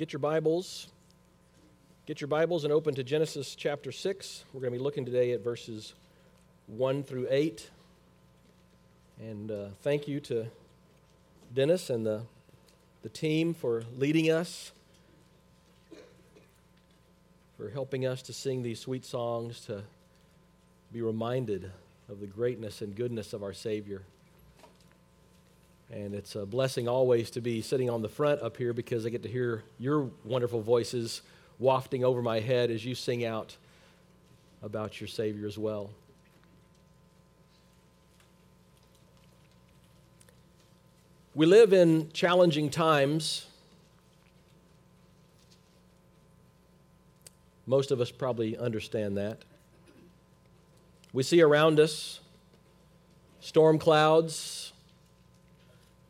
Get your Bibles and open to Genesis chapter 6. We're going to be looking today at verses 1 through 8. And thank you to Dennis and the team for leading us, for helping us to sing these sweet songs, to be reminded of the greatness and goodness of our Savior. And it's a blessing always to be sitting on the front up here because I get to hear your wonderful voices wafting over my head as you sing out about your Savior as well. We live in challenging times. Most of us probably understand that. We see around us storm clouds.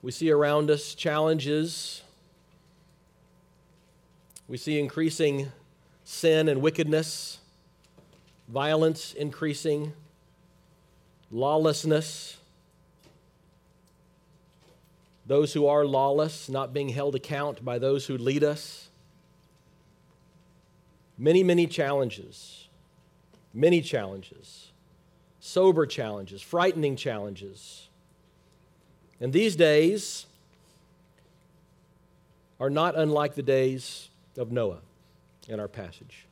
We see around us challenges. We see increasing sin and wickedness, violence increasing, lawlessness, those who are lawless not being held account by those who lead us. Many, many challenges, sober challenges, frightening challenges. And these days are not unlike the days of Noah in our passage.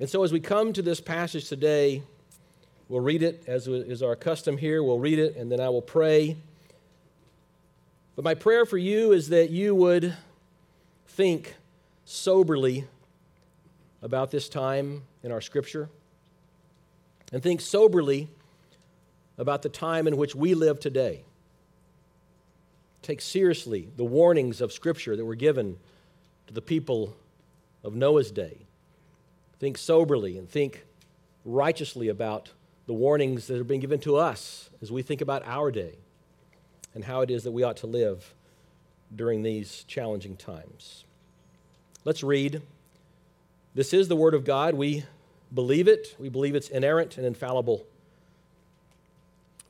And so as we come to this passage today, we'll read it as is our custom here. We'll read it and then I will pray. But my prayer for you is that you would think soberly about this time in our Scripture and think soberly about the time in which we live today. Take seriously the warnings of Scripture that were given to the people of Noah's day. Think soberly and think righteously about the warnings that are being given to us as we think about our day and how it is that we ought to live during these challenging times. Let's read. This is the Word of God. We believe it. We believe it's inerrant and infallible.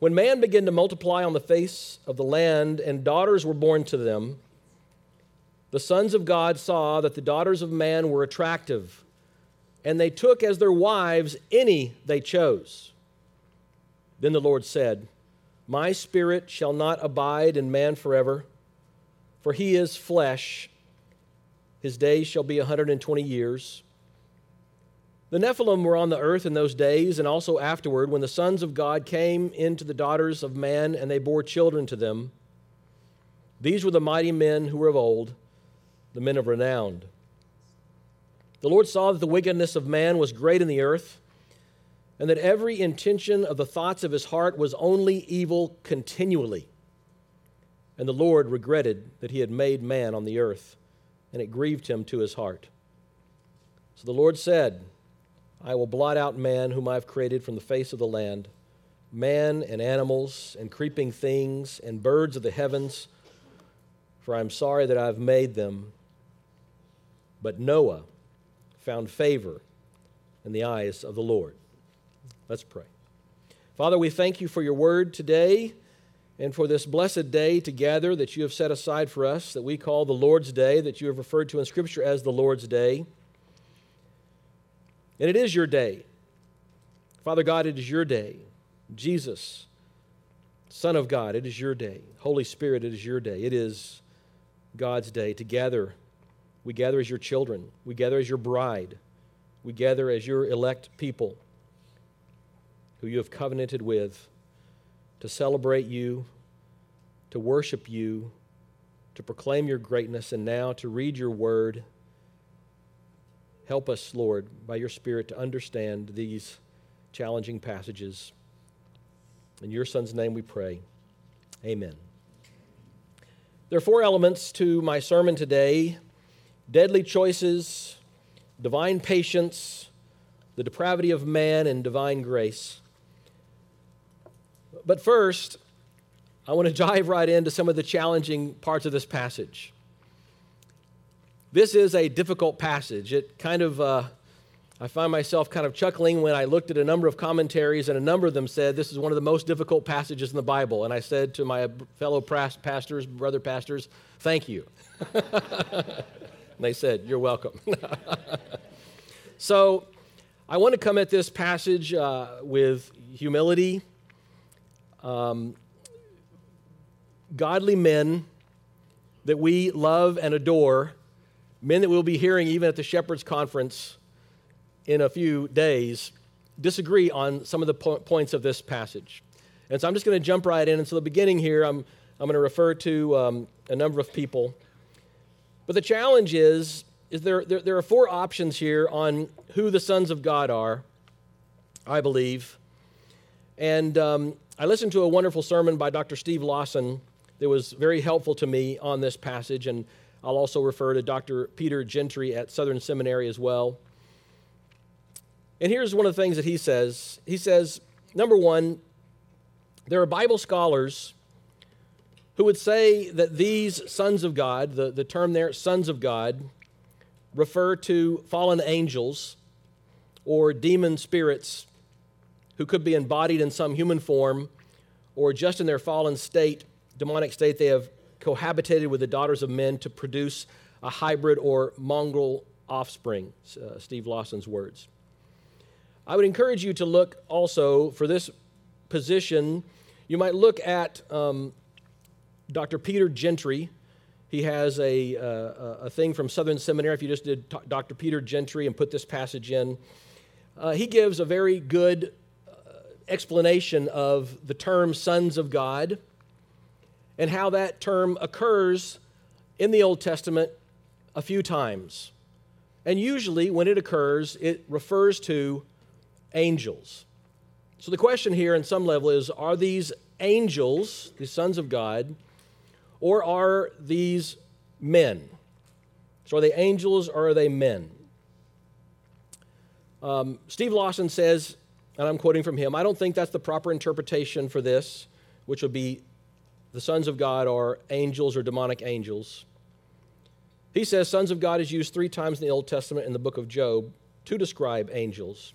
When man began to multiply on the face of the land and daughters were born to them, the sons of God saw that the daughters of man were attractive, and they took as their wives any they chose. Then the Lord said, "My spirit shall not abide in man forever, for he is flesh. His days shall be 120 years. The Nephilim were on the earth in those days and also afterward, when the sons of God came into the daughters of man and they bore children to them. These were the mighty men who were of old, the men of renown. The Lord saw that the wickedness of man was great in the earth, and that every intention of the thoughts of his heart was only evil continually. And the Lord regretted that he had made man on the earth, and it grieved him to his heart. So the Lord said, I will blot out man whom I have created from the face of the land, man and animals and creeping things and birds of the heavens, for I am sorry that I have made them. But Noah found favor in the eyes of the Lord." Let's pray. Father, we thank you for your word today and for this blessed day to gather that you have set aside for us, that we call the Lord's Day, that you have referred to in Scripture as the Lord's Day. And it is your day. Father God, it is your day. Jesus, Son of God, it is your day. Holy Spirit, it is your day. It is God's day to gather. We gather as your children. We gather as your bride. We gather as your elect people who you have covenanted with to celebrate you, to worship you, to proclaim your greatness, and now to read your word. Help us, Lord, by your Spirit to understand these challenging passages. In your Son's name we pray. Amen. There are four elements to my sermon today: deadly choices, divine patience, the depravity of man, and divine grace. But first, I want to dive right into some of the challenging parts of this passage. This is a difficult passage. It kind of I find myself kind of chuckling when I looked at a number of commentaries, and a number of them said this is one of the most difficult passages in the Bible. And I said to my fellow pastors, brother pastors, thank you. And they said, you're welcome. So I want to come at this passage with humility. Godly men that we love and adore, men that we'll be hearing even at the Shepherd's Conference in a few days, disagree on some of the points of this passage. And so I'm just going to jump right in. And so the beginning here, I'm going to refer to a number of people. But the challenge is there are four options here on who the sons of God are, I believe. And I listened to a wonderful sermon by Dr. Steve Lawson that was very helpful to me on this passage, and I'll also refer to Dr. Peter Gentry at Southern Seminary as well. And here's one of the things that he says. He says, number one, there are Bible scholars who would say that these sons of God, the term there, sons of God, refer to fallen angels or demon spirits who could be embodied in some human form, or just in their fallen state, demonic state, they have cohabitated with the daughters of men to produce a hybrid or mongrel offspring, Steve Lawson's words. I would encourage you to look also for this position. You might look at Dr. Peter Gentry. He has a thing from Southern Seminary. If you just did Dr. Peter Gentry and put this passage in, he gives a very good explanation of the term sons of God and how that term occurs in the Old Testament a few times. And usually when it occurs, it refers to angels. So the question here in some level is, are these angels, the sons of God, or are these men? So are they angels or are they men? Steve Lawson says, and I'm quoting from him, I don't think that's the proper interpretation for this, which would be the sons of God are angels or demonic angels. He says sons of God is used 3 times in the Old Testament in the book of Job to describe angels.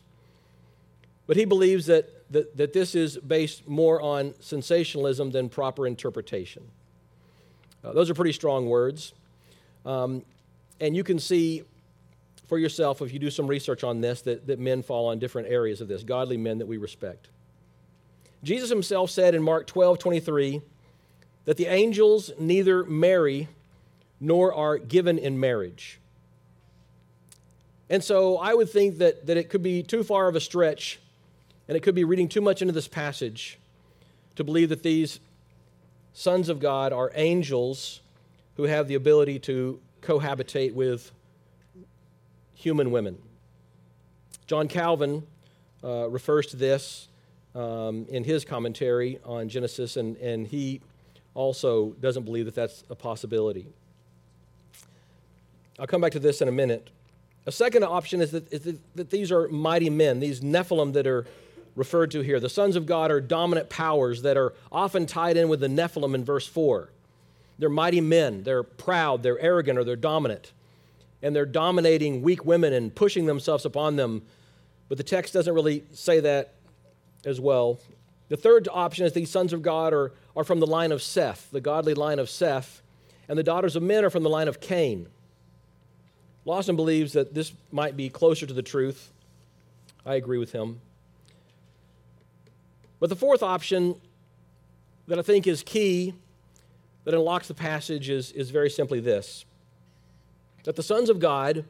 But he believes that this is based more on sensationalism than proper interpretation. Those are pretty strong words. And you can see for yourself, if you do some research on this, that men fall on different areas of this, godly men that we respect. Jesus himself said in Mark 12:23 that the angels neither marry nor are given in marriage. And so I would think that it could be too far of a stretch, and it could be reading too much into this passage to believe that these sons of God are angels who have the ability to cohabitate with human women. John Calvin refers to this in his commentary on Genesis, and he also doesn't believe that that's a possibility. I'll come back to this in a minute. A second option is that these are mighty men, these Nephilim that are referred to here. The sons of God are dominant powers that are often tied in with the Nephilim in verse 4. They're mighty men, they're proud, they're arrogant, or they're dominant. And they're dominating weak women and pushing themselves upon them. But the text doesn't really say that as well. The third option is these sons of God are from the line of Seth, the godly line of Seth, and the daughters of men are from the line of Cain. Lawson believes that this might be closer to the truth. I agree with him. But the fourth option that I think is key, that unlocks the passage, is very simply this: that the sons of God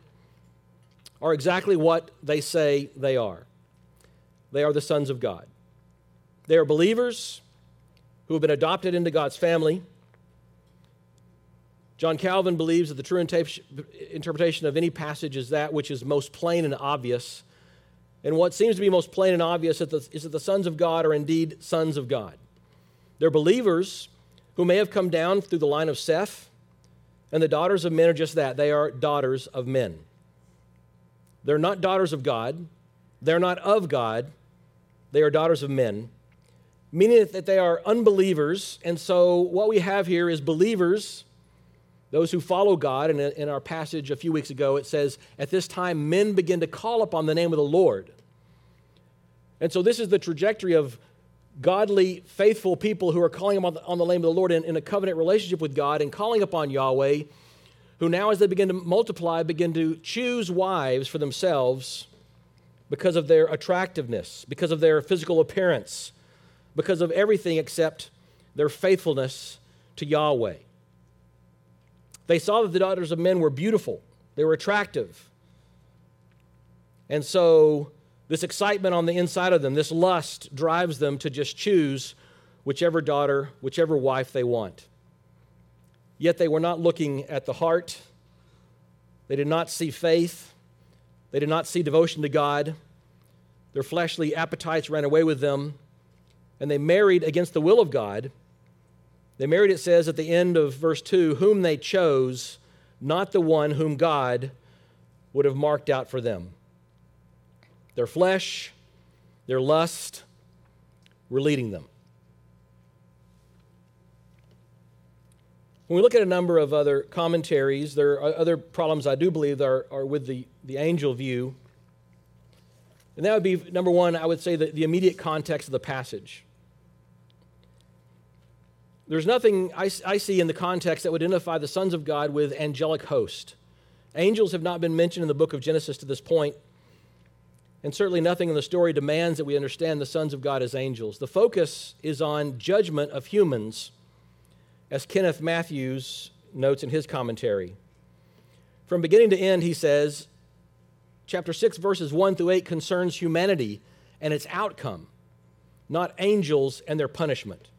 are exactly what they say they are. They are the sons of God. They are believers who have been adopted into God's family. John Calvin believes that the true interpretation of any passage is that which is most plain and obvious. And what seems to be most plain and obvious is that the sons of God are indeed sons of God. They're believers who may have come down through the line of Seth, and the daughters of men are just that. They are daughters of men. They're not daughters of God. They're not of God. They are daughters of men, meaning that they are unbelievers. And so what we have here is believers Those who follow God, and in our passage a few weeks ago, it says, at this time, men begin to call upon the name of the Lord. And so this is the trajectory of godly, faithful people who are calling on the name of the Lord in a covenant relationship with God and calling upon Yahweh, who now as they begin to multiply, begin to choose wives for themselves because of their attractiveness, because of their physical appearance, because of everything except their faithfulness to Yahweh. They saw that the daughters of men were beautiful. They were attractive. And so this excitement on the inside of them, this lust, drives them to just choose whichever daughter, whichever wife they want. Yet they were not looking at the heart. They did not see faith. They did not see devotion to God. Their fleshly appetites ran away with them, and they married against the will of God. They married, it says at the end of verse 2, whom they chose, not the one whom God would have marked out for them. Their flesh, their lust were leading them. When we look at a number of other commentaries, there are other problems I do believe are with the angel view. And that would be, number one, I would say the immediate context of the passage. There's nothing I see in the context that would identify the sons of God with angelic host. Angels have not been mentioned in the book of Genesis to this point. And certainly nothing in the story demands that we understand the sons of God as angels. The focus is on judgment of humans, as Kenneth Matthews notes in his commentary. From beginning to end, he says, chapter 6, verses 1 through 8 concerns humanity and its outcome, not angels and their punishment.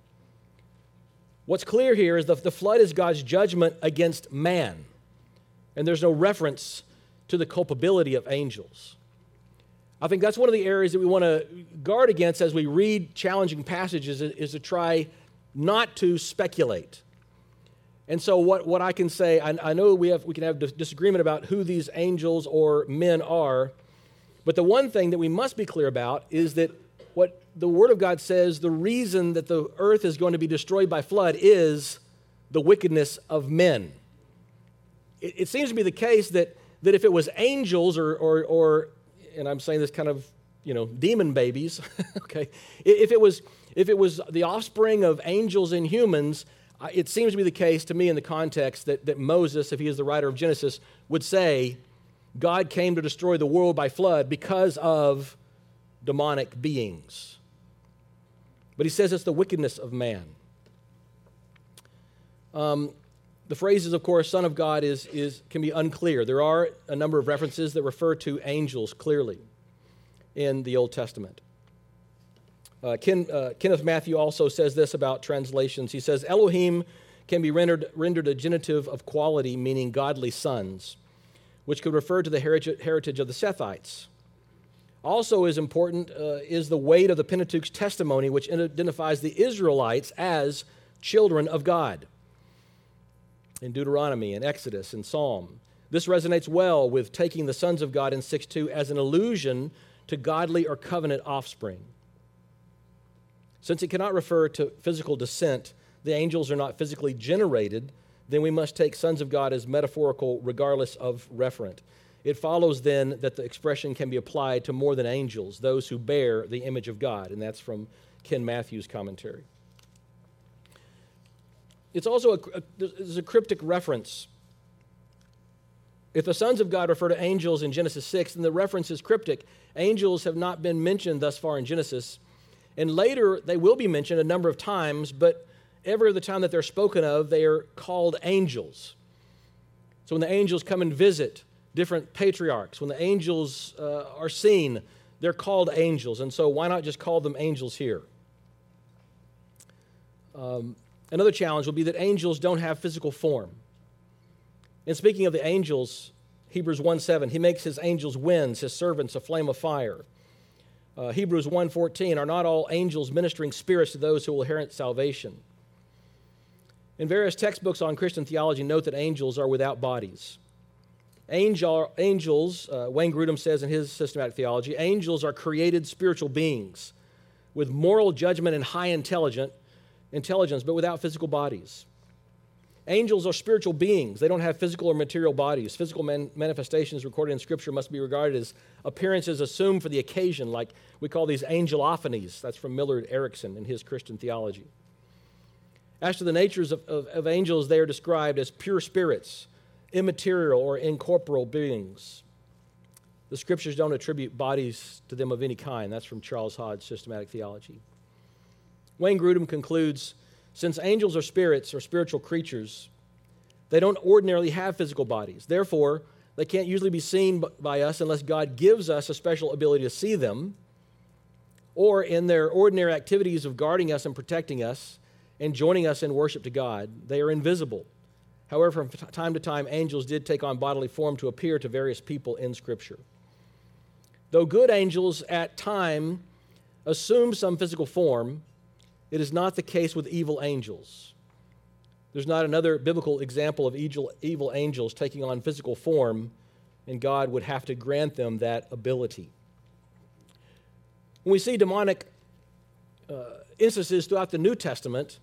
What's clear here is the flood is God's judgment against man, and there's no reference to the culpability of angels. I think that's one of the areas that we want to guard against as we read challenging passages, is to try not to speculate. And so what I can say, I know we can have disagreement about who these angels or men are, but the one thing that we must be clear about is that what the Word of God says, the reason that the earth is going to be destroyed by flood is the wickedness of men. It seems to be the case that if it was angels or and I'm saying this kind of, demon babies, okay? If it was the offspring of angels and humans, it seems to be the case to me in the context that Moses, if he is the writer of Genesis, would say God came to destroy the world by flood because of demonic beings. But he says it's the wickedness of man. The phrases, of course, son of God can be unclear. There are a number of references that refer to angels clearly in the Old Testament. Kenneth Matthews also says this about translations. He says, Elohim can be rendered a genitive of quality, meaning godly sons, which could refer to the heritage of the Sethites. Also is important is the weight of the Pentateuch's testimony, which identifies the Israelites as children of God in Deuteronomy and Exodus and Psalm. This resonates well with taking the sons of God in 6:2 as an allusion to godly or covenant offspring. Since it cannot refer to physical descent, the angels are not physically generated, then we must take sons of God as metaphorical regardless of referent. It follows then that the expression can be applied to more than angels, those who bear the image of God, and that's from Ken Matthews' commentary. It's also a cryptic reference. If the sons of God refer to angels in Genesis 6, then the reference is cryptic. Angels have not been mentioned thus far in Genesis, and later they will be mentioned a number of times, but every other time that they're spoken of, they are called angels. So when the angels come and visit different patriarchs, when the angels are seen, they're called angels, and so why not just call them angels here? Another challenge will be that angels don't have physical form. And speaking of the angels, Hebrews 1:7, he makes his angels winds, his servants a flame of fire. Hebrews 1:14, are not all angels ministering spirits to those who will inherit salvation? And various textbooks on Christian theology note that angels are without bodies. Angels, Wayne Grudem says in his systematic theology, angels are created spiritual beings with moral judgment and high intelligence, but without physical bodies. Angels are spiritual beings. They don't have physical or material bodies. Physical manifestations recorded in Scripture must be regarded as appearances assumed for the occasion, like we call these angelophanies. That's from Millard Erickson in his Christian theology. As to the natures of angels, they are described as pure spirits, immaterial or incorporeal beings. The Scriptures don't attribute bodies to them of any kind. That's from Charles Hodge's Systematic Theology. Wayne Grudem concludes, since angels are spirits or spiritual creatures, they don't ordinarily have physical bodies. Therefore, they can't usually be seen by us unless God gives us a special ability to see them, or in their ordinary activities of guarding us and protecting us and joining us in worship to God, they are invisible. However, from time to time, angels did take on bodily form to appear to various people in Scripture. Though good angels at time assume some physical form, it is not the case with evil angels. There's not another biblical example of evil angels taking on physical form, and God would have to grant them that ability. When we see demonic instances throughout the New Testament,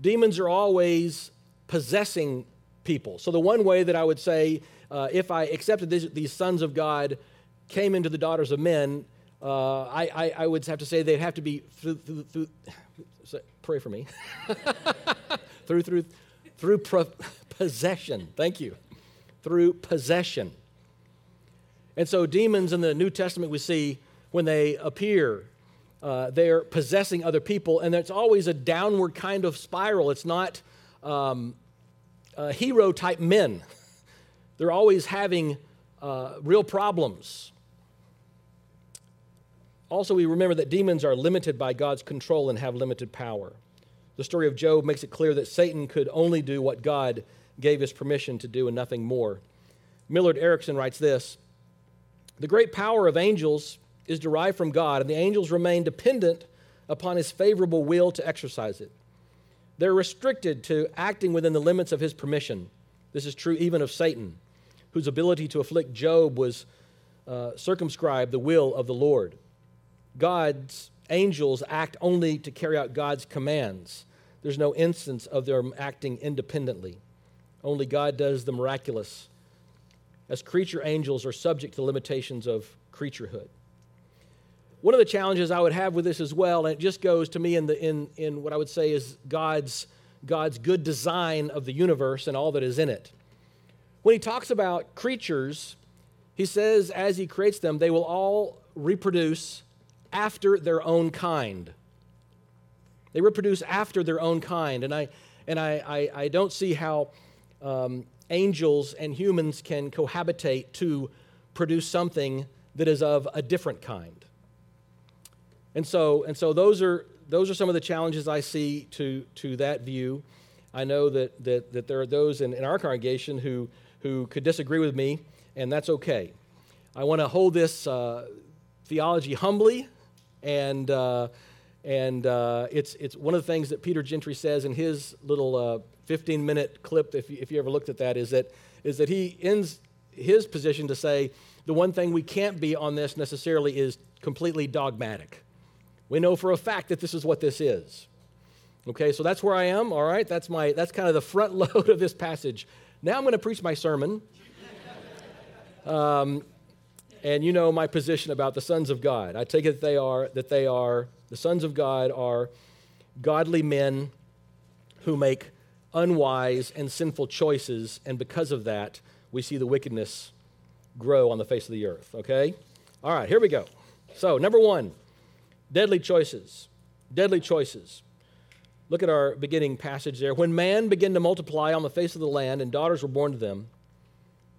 demons are always possessing people. So the one way that I would say, if I accepted these sons of God came into the daughters of men, I would have to say they'd have to be through pray for me. through possession. Thank you. Through possession. And so demons in the New Testament we see when they appear, they're possessing other people, and it's always a downward kind of spiral. It's not hero-type men. They're always having real problems. Also, we remember that demons are limited by God's control and have limited power. The story of Job makes it clear that Satan could only do what God gave his permission to do and nothing more. Millard Erickson writes this, "The great power of angels is derived from God, and the angels remain dependent upon his favorable will to exercise it. They're restricted to acting within the limits of his permission. This is true even of Satan, whose ability to afflict Job was circumscribed the will of the Lord. God's angels act only to carry out God's commands. There's no instance of them acting independently. Only God does the miraculous, as creature angels are subject to limitations of creaturehood." One of the challenges I would have with this as well, and it just goes to me in what I would say is God's good design of the universe and all that is in it. When he talks about creatures, he says as he creates them, they will all reproduce after their own kind. They reproduce after their own kind. And I don't see how angels and humans can cohabitate to produce something that is of a different kind. And so those are some of the challenges I see to that view. I know that there are those in our congregation who could disagree with me, and that's okay. I want to hold this theology humbly. And it's one of the things that Peter Gentry says in his little 15-minute clip, if you ever looked at that, is that he ends his position to say the one thing we can't be on this necessarily is completely dogmatic. We know for a fact that this is what this is. Okay, so that's where I am, all right? That's kind of the front load of this passage. Now I'm going to preach my sermon. And you know my position about the sons of God. I take it that they are the sons of God are godly men who make unwise and sinful choices, and because of that, we see the wickedness grow on the face of the earth, okay? All right, here we go. So, number one, deadly choices. Deadly choices. Look at our beginning passage there. When man began to multiply on the face of the land and daughters were born to them,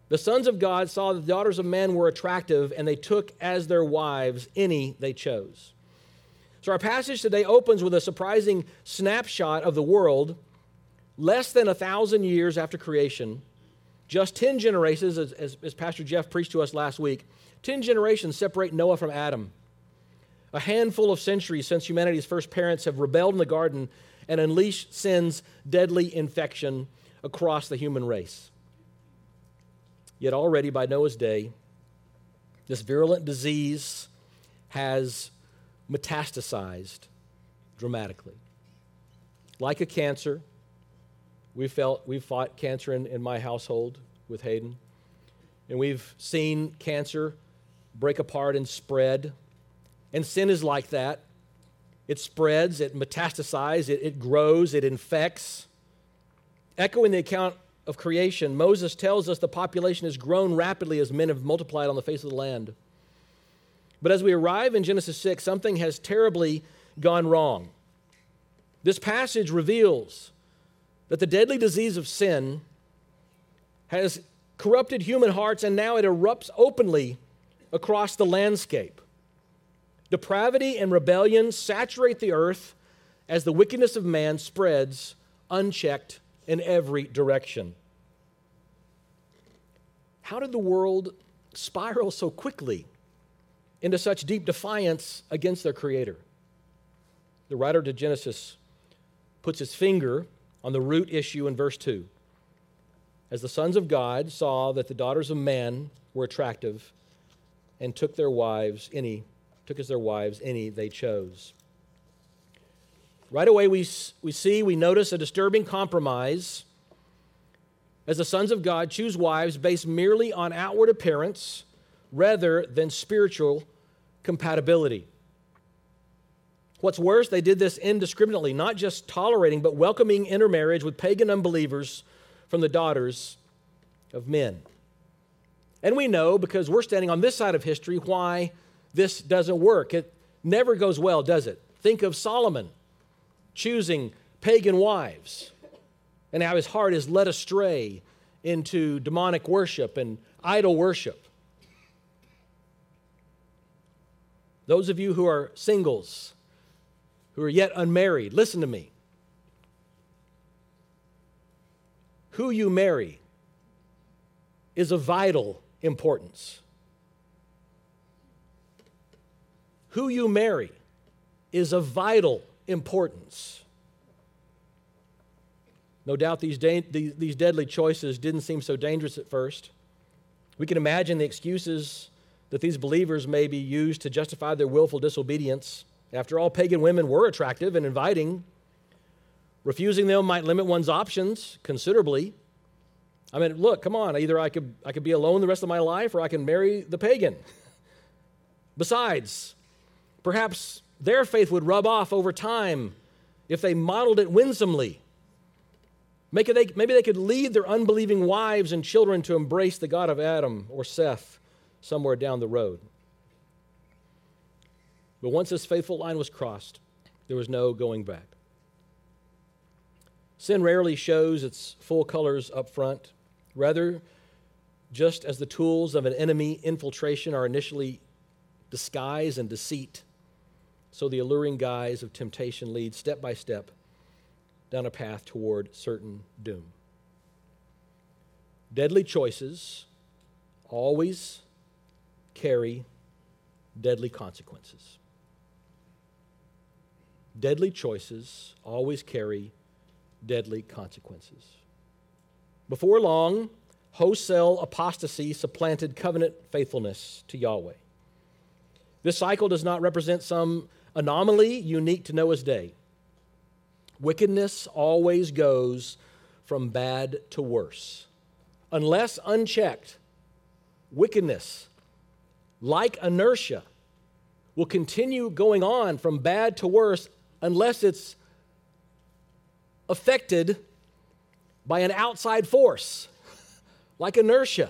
the sons of God saw that the daughters of man were attractive, and they took as their wives any they chose. So our passage today opens with a surprising snapshot of the world less than 1,000 years after creation. Just 10 generations, as Pastor Jeff preached to us last week, 10 generations separate Noah from Adam. A handful of centuries since humanity's first parents have rebelled in the garden and unleashed sin's deadly infection across the human race. Yet already by Noah's day, this virulent disease has metastasized dramatically. Like a cancer, We've fought cancer in my household with Hayden. And we've seen cancer break apart and spread. And sin is like that. It spreads, it metastasizes, it grows, it infects. Echoing the account of creation, Moses tells us the population has grown rapidly as men have multiplied on the face of the land. But as we arrive in Genesis 6, something has terribly gone wrong. This passage reveals that the deadly disease of sin has corrupted human hearts, and now it erupts openly across the landscape. Depravity and rebellion saturate the earth as the wickedness of man spreads unchecked in every direction. How did the world spiral so quickly into such deep defiance against their Creator? The writer to Genesis puts his finger on the root issue in verse 2. As the sons of God saw that the daughters of man were attractive and took as their wives any they chose. Right away we notice a disturbing compromise as the sons of God choose wives based merely on outward appearance rather than spiritual compatibility. What's worse, they did this indiscriminately, not just tolerating, but welcoming intermarriage with pagan unbelievers from the daughters of men. And we know, because we're standing on this side of history, why this doesn't work. It never goes well, does it? Think of Solomon choosing pagan wives and how his heart is led astray into demonic worship and idol worship. Those of you who are singles, who are yet unmarried, listen to me. Who you marry is of vital importance. Who you marry is of vital importance. No doubt these deadly choices didn't seem so dangerous at first. We can imagine the excuses that these believers may be used to justify their willful disobedience. After all, pagan women were attractive and inviting. Refusing them might limit one's options considerably. I mean, look, come on, either I could be alone the rest of my life or I can marry the pagan. Besides, perhaps their faith would rub off over time if they modeled it winsomely. Maybe they could lead their unbelieving wives and children to embrace the God of Adam or Seth somewhere down the road. But once this faithful line was crossed, there was no going back. Sin rarely shows its full colors up front. Rather, just as the tools of an enemy infiltration are initially disguise and deceit, so the alluring guise of temptation leads step by step down a path toward certain doom. Deadly choices always carry deadly consequences. Deadly choices always carry deadly consequences. Before long, wholesale apostasy supplanted covenant faithfulness to Yahweh. This cycle does not represent some anomaly unique to Noah's day. Wickedness always goes from bad to worse. Unless unchecked, wickedness, like inertia, will continue going on from bad to worse unless it's affected by an outside force, like inertia.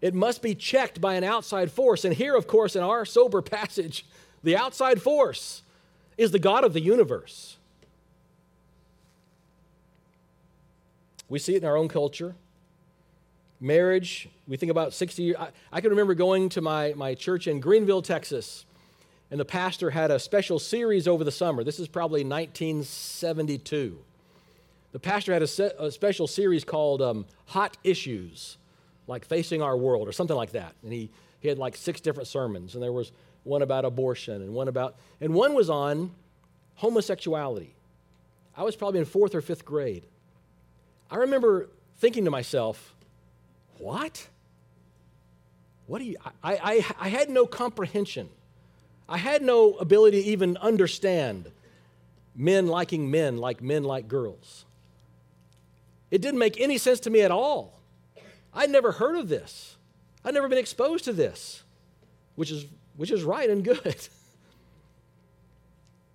It must be checked by an outside force. And here, of course, in our sober passage, the outside force is the God of the universe. We see it in our own culture. Marriage, we think about 60 years. I can remember going to my church in Greenville, Texas, and the pastor had a special series over the summer. This is probably 1972. The pastor had a special series called Hot Issues, like Facing Our World or something like that. And he had like 6 different sermons, and there was one about abortion and one was on homosexuality. I was probably in 4th or 5th grade. I remember thinking to myself, what? What do you, I had no comprehension. I had no ability to even understand men liking men like girls. It didn't make any sense to me at all. I'd never heard of this. I'd never been exposed to this, which is right and good.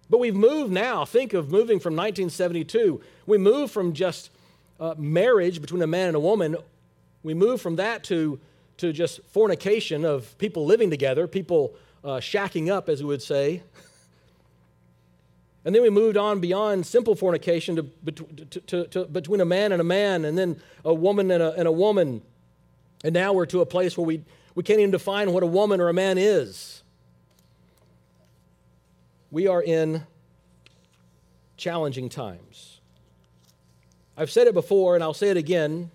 But we've moved now. Think of moving from 1972. We move from just marriage between a man and a woman. We move from that to just fornication of people living together, people shacking up, as we would say. And then we moved on beyond simple fornication to between a man and a man, and then a woman and a woman. And now we're to a place where we can't even define what a woman or a man is. We are in challenging times. I've said it before, and I'll say it again.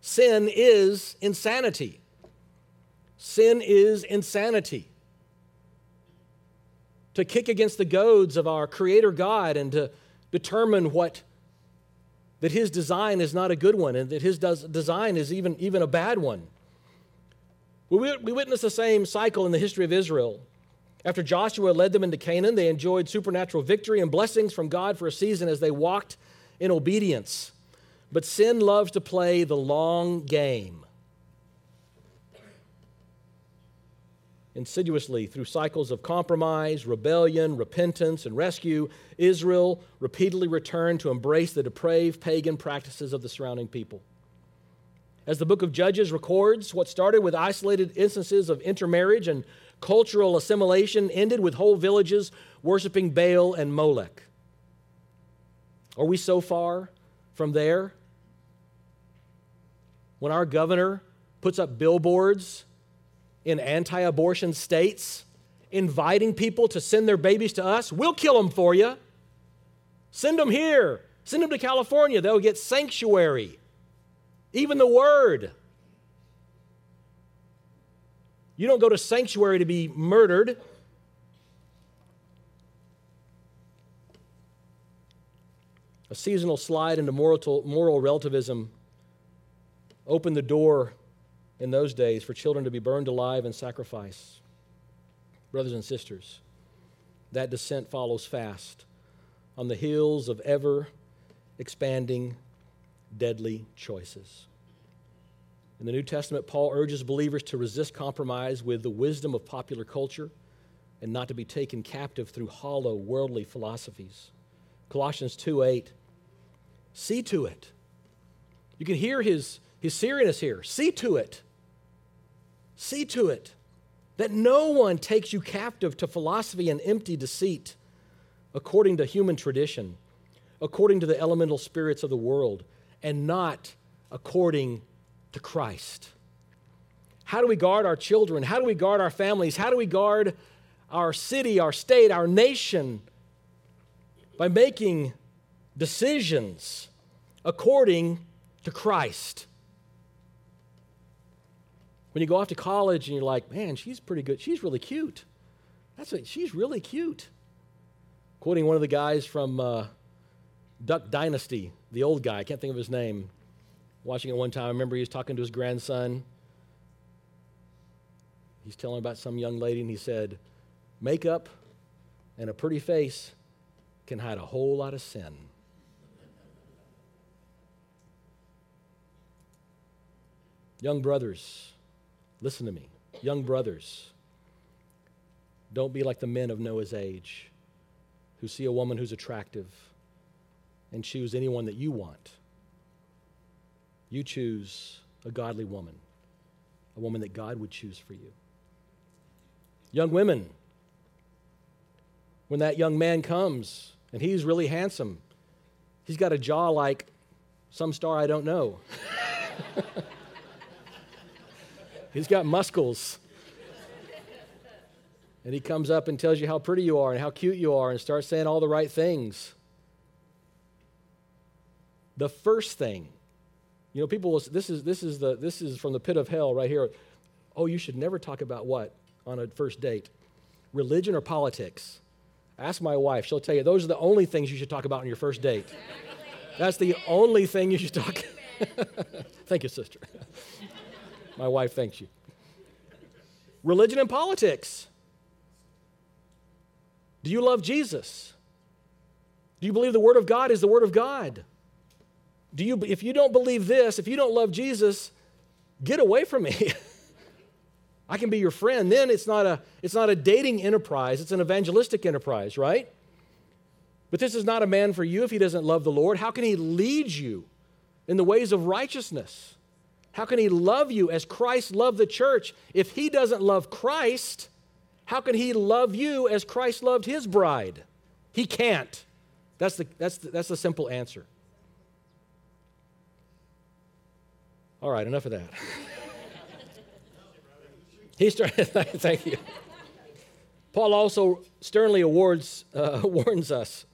Sin is insanity. Sin is insanity. To kick against the goads of our Creator God and to determine that His design is not a good one and that His design is even a bad one. We witnessed the same cycle in the history of Israel. After Joshua led them into Canaan, they enjoyed supernatural victory and blessings from God for a season as they walked in obedience. But sin loves to play the long game, insidiously through cycles of compromise, rebellion, repentance, and rescue. Israel repeatedly returned to embrace the depraved pagan practices of the surrounding people. As the book of Judges records, what started with isolated instances of intermarriage and cultural assimilation ended with whole villages worshiping Baal and Molech. Are we so far from there? When our governor puts up billboards in anti-abortion states, inviting people to send their babies to us, we'll kill them for you. Send them here. Send them to California. They'll get sanctuary. Even the word. You don't go to sanctuary to be murdered. A seasonal slide into moral relativism opened the door in those days for children to be burned alive and sacrificed. Brothers and sisters, that descent follows fast on the heels of ever-expanding deadly choices. In the New Testament, Paul urges believers to resist compromise with the wisdom of popular culture and not to be taken captive through hollow worldly philosophies. Colossians 2:8, see to it. You can hear his seriousness here. See to it. See to it that no one takes you captive to philosophy and empty deceit, according to human tradition, according to the elemental spirits of the world, and not according to Christ. How do we guard our children? How do we guard our families? How do we guard our city, our state, our nation? By making decisions according to Christ. When you go off to college and you're like, man, she's pretty good. She's really cute. She's really cute. Quoting one of the guys from Duck Dynasty, the old guy. I can't think of his name. Watching it one time, I remember he was talking to his grandson. He's telling about some young lady, and he said, makeup and a pretty face can hide a whole lot of sin. Young brothers, listen to me. Young brothers, don't be like the men of Noah's age who see a woman who's attractive and choose anyone that you want. You choose a godly woman, a woman that God would choose for you. Young women, when that young man comes and he's really handsome, he's got a jaw like some star I don't know. He's got muscles. And he comes up and tells you how pretty you are and how cute you are and starts saying all the right things. The first thing, you know, people will say, this is from the pit of hell right here. Oh, you should never talk about what on a first date? Religion or politics? Ask my wife. She'll tell you those are the only things you should talk about on your first date. That's the only thing you should talk about. Thank you, sister. My wife thanks you. Religion and politics. Do you love Jesus? Do you believe the Word of God is the Word of God? If you don't believe this, if you don't love Jesus, get away from me. I can be your friend. Then it's not a dating enterprise. It's an evangelistic enterprise, right? But this is not a man for you if he doesn't love the Lord. How can he lead you in the ways of righteousness? How can he love you as Christ loved the church? If he doesn't love Christ, how can he love you as Christ loved his bride? He can't. That's the simple answer. All right, enough of that. He started, thank you. Paul also sternly warns us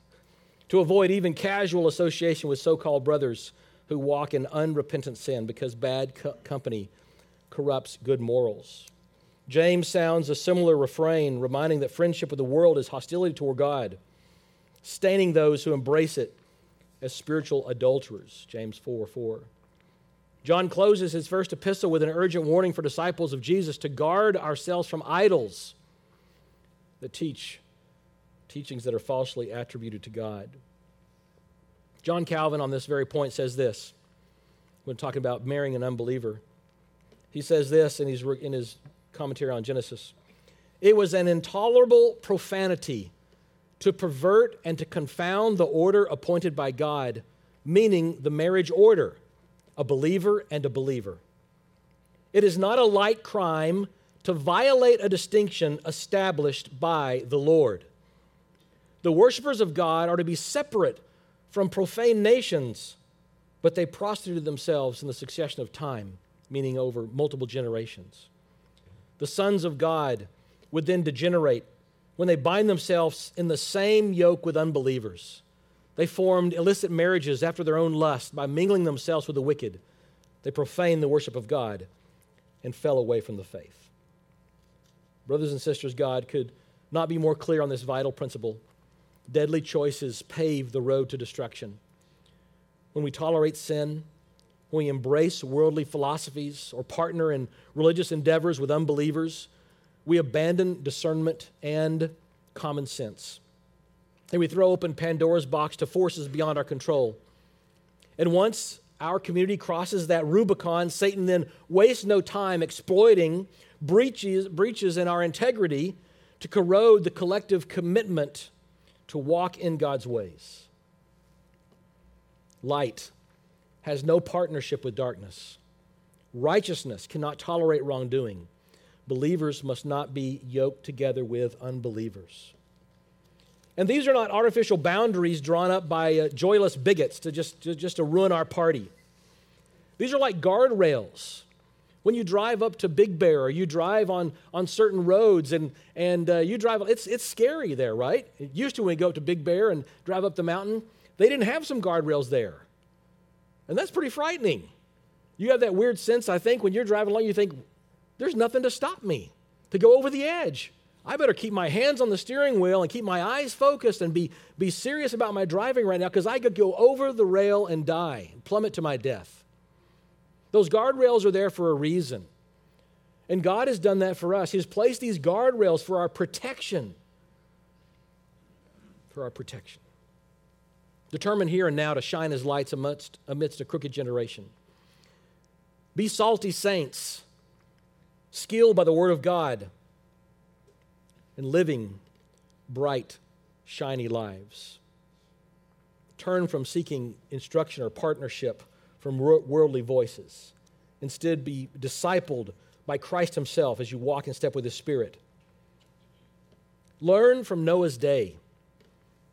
to avoid even casual association with so-called brothers who walk in unrepentant sin, because bad company corrupts good morals. James sounds a similar refrain, reminding that friendship with the world is hostility toward God, staining those who embrace it as spiritual adulterers, James 4:4. John closes his first epistle with an urgent warning for disciples of Jesus to guard ourselves from idols that teach teachings that are falsely attributed to God. John Calvin on this very point says this, when talking about marrying an unbeliever. He says this in his commentary on Genesis. It was an intolerable profanity to pervert and to confound the order appointed by God, meaning the marriage order. A believer and a believer. It is not a light crime to violate a distinction established by the Lord. The worshipers of God are to be separate from profane nations, but they prostituted themselves in the succession of time, meaning over multiple generations. The sons of God would then degenerate when they bind themselves in the same yoke with unbelievers. They formed illicit marriages after their own lust by mingling themselves with the wicked. They profaned the worship of God and fell away from the faith. Brothers and sisters, God could not be more clear on this vital principle. Deadly choices pave the road to destruction. When we tolerate sin, when we embrace worldly philosophies or partner in religious endeavors with unbelievers, we abandon discernment and common sense. And we throw open Pandora's box to forces beyond our control. And once our community crosses that Rubicon, Satan then wastes no time exploiting breaches in our integrity to corrode the collective commitment to walk in God's ways. Light has no partnership with darkness. Righteousness cannot tolerate wrongdoing. Believers must not be yoked together with unbelievers. And these are not artificial boundaries drawn up by joyless bigots to ruin our party. These are like guardrails. When you drive up to Big Bear or you drive on certain roads and you drive, it's scary there, right? It used to, when we go up to Big Bear and drive up the mountain, they didn't have some guardrails there. And that's pretty frightening. You have that weird sense, I think, when you're driving along, you think, there's nothing to stop me to go over the edge. I better keep my hands on the steering wheel and keep my eyes focused and be serious about my driving right now, because I could go over the rail and die, plummet to my death. Those guardrails are there for a reason. And God has done that for us. He has placed these guardrails for our protection. For our protection. Determined here and now to shine his lights amidst a crooked generation. Be salty saints, skilled by the word of God, and living bright, shiny lives. Turn from seeking instruction or partnership from worldly voices. Instead, be discipled by Christ himself as you walk in step with his Spirit. Learn from Noah's day,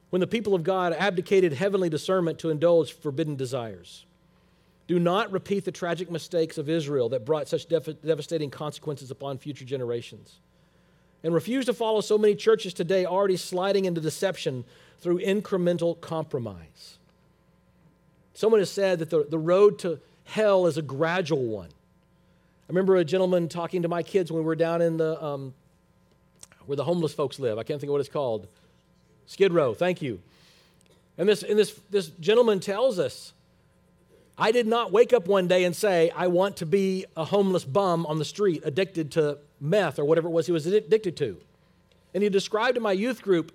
when the people of God abdicated heavenly discernment to indulge forbidden desires. Do not repeat the tragic mistakes of Israel that brought such devastating consequences upon future generations. And refuse to follow so many churches today already sliding into deception through incremental compromise. Someone has said that the road to hell is a gradual one. I remember a gentleman talking to my kids when we were down in the where the homeless folks live. I can't think of what it's called. Skid Row, thank you. And this gentleman tells us, I did not wake up one day and say, I want to be a homeless bum on the street, addicted to meth or whatever it was he was addicted to. And he described to my youth group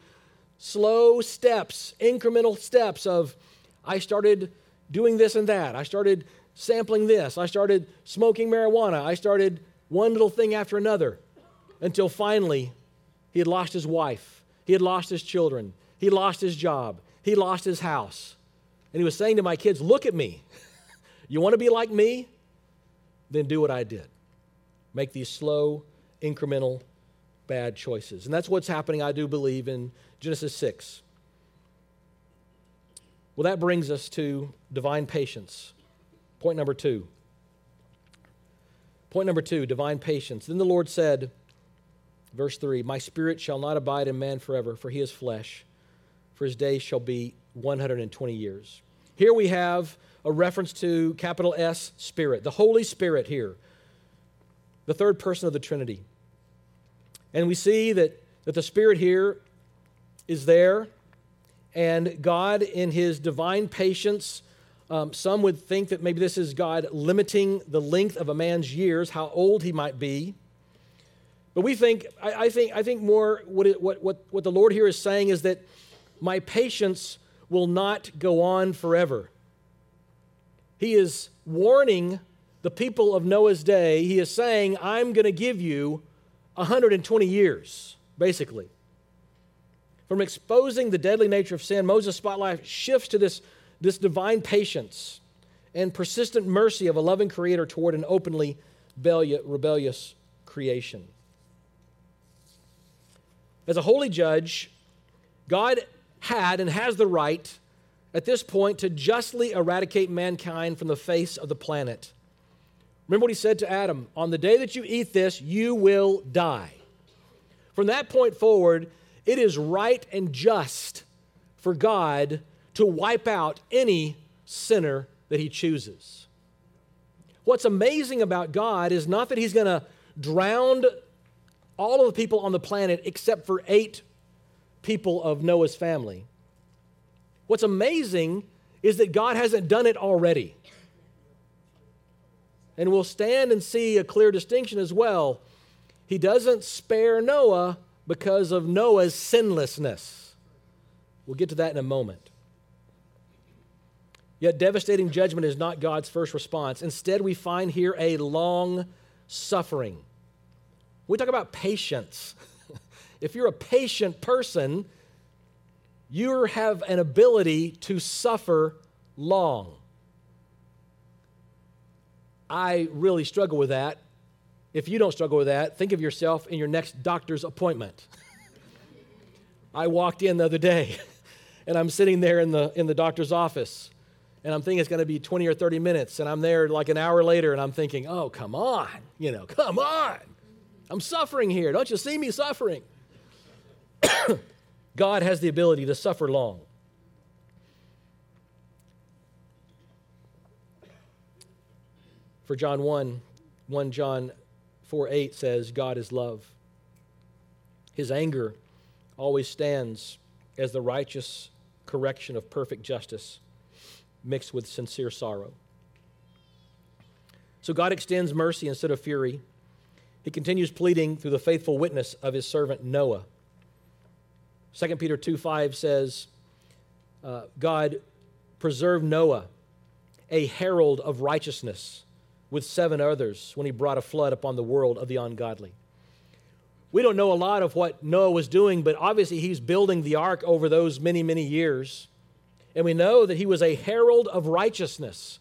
slow steps, incremental steps of, I started doing this and that. I started sampling this. I started smoking marijuana. I started one little thing after another until finally he had lost his wife. He had lost his children. He lost his job. He lost his house. And he was saying to my kids, look at me. You want to be like me? Then do what I did. Make these slow, incremental, bad choices. And that's what's happening, I do believe, in Genesis 6. Well, that brings us to divine patience. Point number two. Point number two, divine patience. Then the Lord said, verse 3, "My spirit shall not abide in man forever, for he is flesh, for his days shall be 120 years. Here we have a reference to capital S, Spirit, the Holy Spirit here, the third person of the Trinity. And we see that the Spirit here is there, and God in his divine patience, some would think that maybe this is God limiting the length of a man's years, how old he might be. But we think, I think more what the Lord here is saying is that my patience will not go on forever. He is warning the people of Noah's day. He is saying, I'm going to give you 120 years, basically. From exposing the deadly nature of sin, Moses' spotlight shifts to this divine patience and persistent mercy of a loving creator toward an openly rebellious creation. As a holy judge, God had and has the right at this point to justly eradicate mankind from the face of the planet. Remember what he said to Adam, on the day that you eat this, you will die. From that point forward, it is right and just for God to wipe out any sinner that he chooses. What's amazing about God is not that he's going to drown all of the people on the planet except for 8 people of Noah's family. What's amazing is that God hasn't done it already. And we'll stand and see a clear distinction as well. He doesn't spare Noah because of Noah's sinlessness. We'll get to that in a moment. Yet devastating judgment is not God's first response. Instead, we find here a long suffering. We talk about patience. If you're a patient person, you have an ability to suffer long. I really struggle with that. If you don't struggle with that, think of yourself in your next doctor's appointment. I walked in the other day, and I'm sitting there in the doctor's office, and I'm thinking it's going to be 20 or 30 minutes, and I'm there like an hour later, and I'm thinking, oh, come on, come on. I'm suffering here. Don't you see me suffering? God has the ability to suffer long. For John 1 John 4:8 says, God is love. His anger always stands as the righteous correction of perfect justice mixed with sincere sorrow. So God extends mercy instead of fury. He continues pleading through the faithful witness of his servant Noah. 2 Peter 2:5 says, God preserved Noah, a herald of righteousness, with 7 others when he brought a flood upon the world of the ungodly. We don't know a lot of what Noah was doing, but obviously he's building the ark over those many, many years. And we know that he was a herald of righteousness.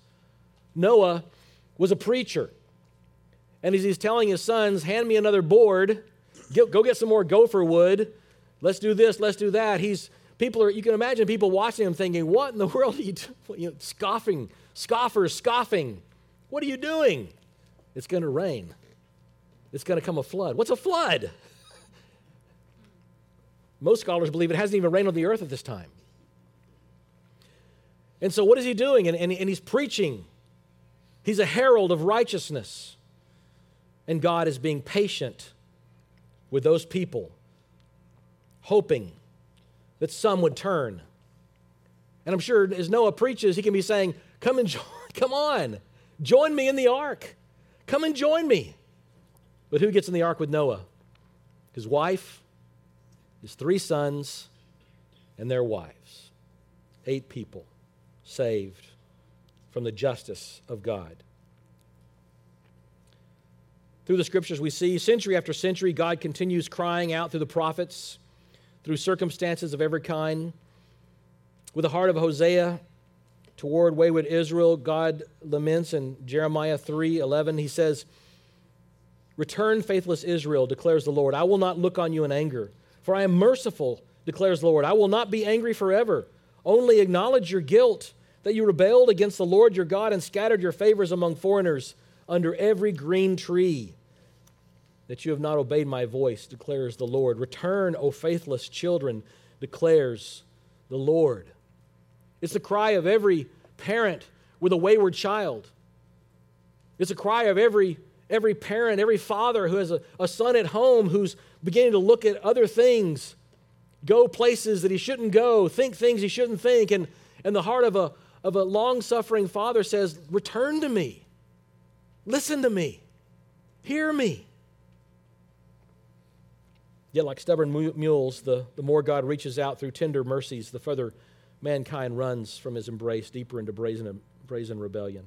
Noah was a preacher. And as he's telling his sons, hand me another board, go get some more gopher wood, let's do this, let's do that. You can imagine people watching him thinking, what in the world are you doing? Scoffers scoffing. What are you doing? It's going to rain. It's going to come a flood. What's a flood? Most scholars believe it hasn't even rained on the earth at this time. And so what is he doing? And he's preaching. He's a herald of righteousness. And God is being patient with those people, hoping that some would turn. And I'm sure as Noah preaches, he can be saying, come on, join me in the ark. Come and join me. But who gets in the ark with Noah? His wife, his 3 sons, and their wives. 8 people saved from the justice of God. Through the scriptures we see, century after century, God continues crying out through the prophets, through circumstances of every kind. With the heart of Hosea toward wayward Israel, God laments in Jeremiah 3:11. He says, "Return, faithless Israel, declares the Lord. I will not look on you in anger, for I am merciful, declares the Lord. I will not be angry forever. Only acknowledge your guilt, that you rebelled against the Lord your God and scattered your favors among foreigners under every green tree, that you have not obeyed my voice, declares the Lord. Return, O faithless children, declares the Lord." It's the cry of every parent with a wayward child. It's a cry of every parent, every father who has a son at home who's beginning to look at other things, go places that he shouldn't go, think things he shouldn't think, and the heart of a long-suffering father says, "Return to me. Listen to me. Hear me." Yet like stubborn mules, the more God reaches out through tender mercies, the further mankind runs from his embrace, deeper into brazen rebellion,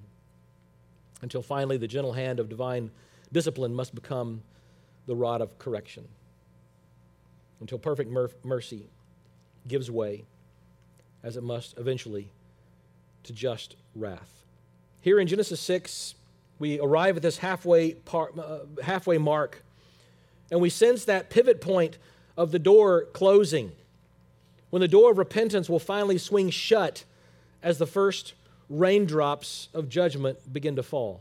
until finally the gentle hand of divine discipline must become the rod of correction, until perfect mercy gives way, as it must eventually, to just wrath. Here in Genesis 6, we arrive at this halfway mark, and we sense that pivot point of the door closing, when the door of repentance will finally swing shut as the first raindrops of judgment begin to fall,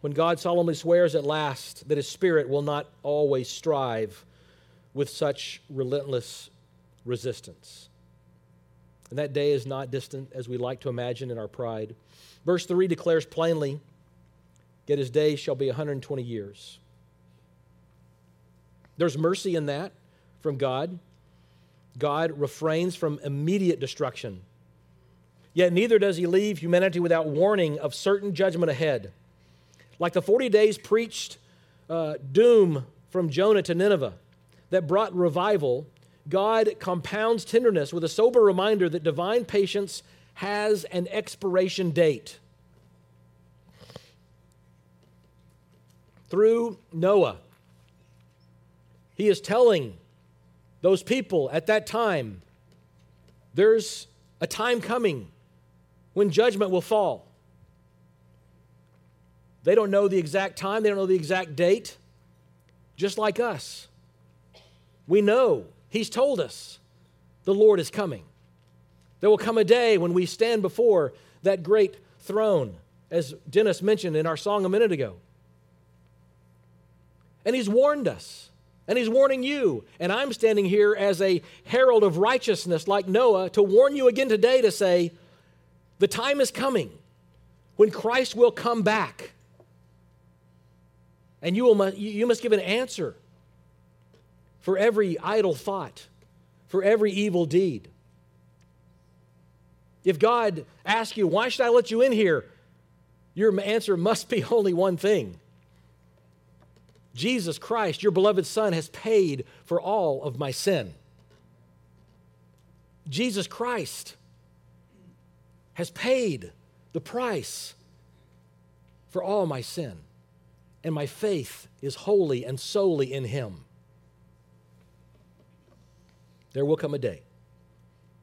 when God solemnly swears at last that his Spirit will not always strive with such relentless resistance. And that day is not distant, as we like to imagine in our pride. Verse 3 declares plainly, "Yet his day shall be 120 years. There's mercy in that from God. God refrains from immediate destruction. Yet neither does he leave humanity without warning of certain judgment ahead. Like the 40 days preached doom from Jonah to Nineveh that brought revival, God compounds tenderness with a sober reminder that divine patience has an expiration date. Through Noah, he is telling those people at that time, there's a time coming when judgment will fall. They don't know the exact time. They don't know the exact date. Just like us. We know. He's told us the Lord is coming. There will come a day when we stand before that great throne, as Dennis mentioned in our song a minute ago. And he's warned us, and he's warning you, and I'm standing here as a herald of righteousness like Noah to warn you again today, to say, the time is coming when Christ will come back, and you must give an answer for every idle thought, for every evil deed. If God asks you, why should I let you in here? Your answer must be only one thing. Jesus Christ, your beloved Son, has paid for all of my sin. Jesus Christ has paid the price for all my sin, and my faith is wholly and solely in him. There will come a day.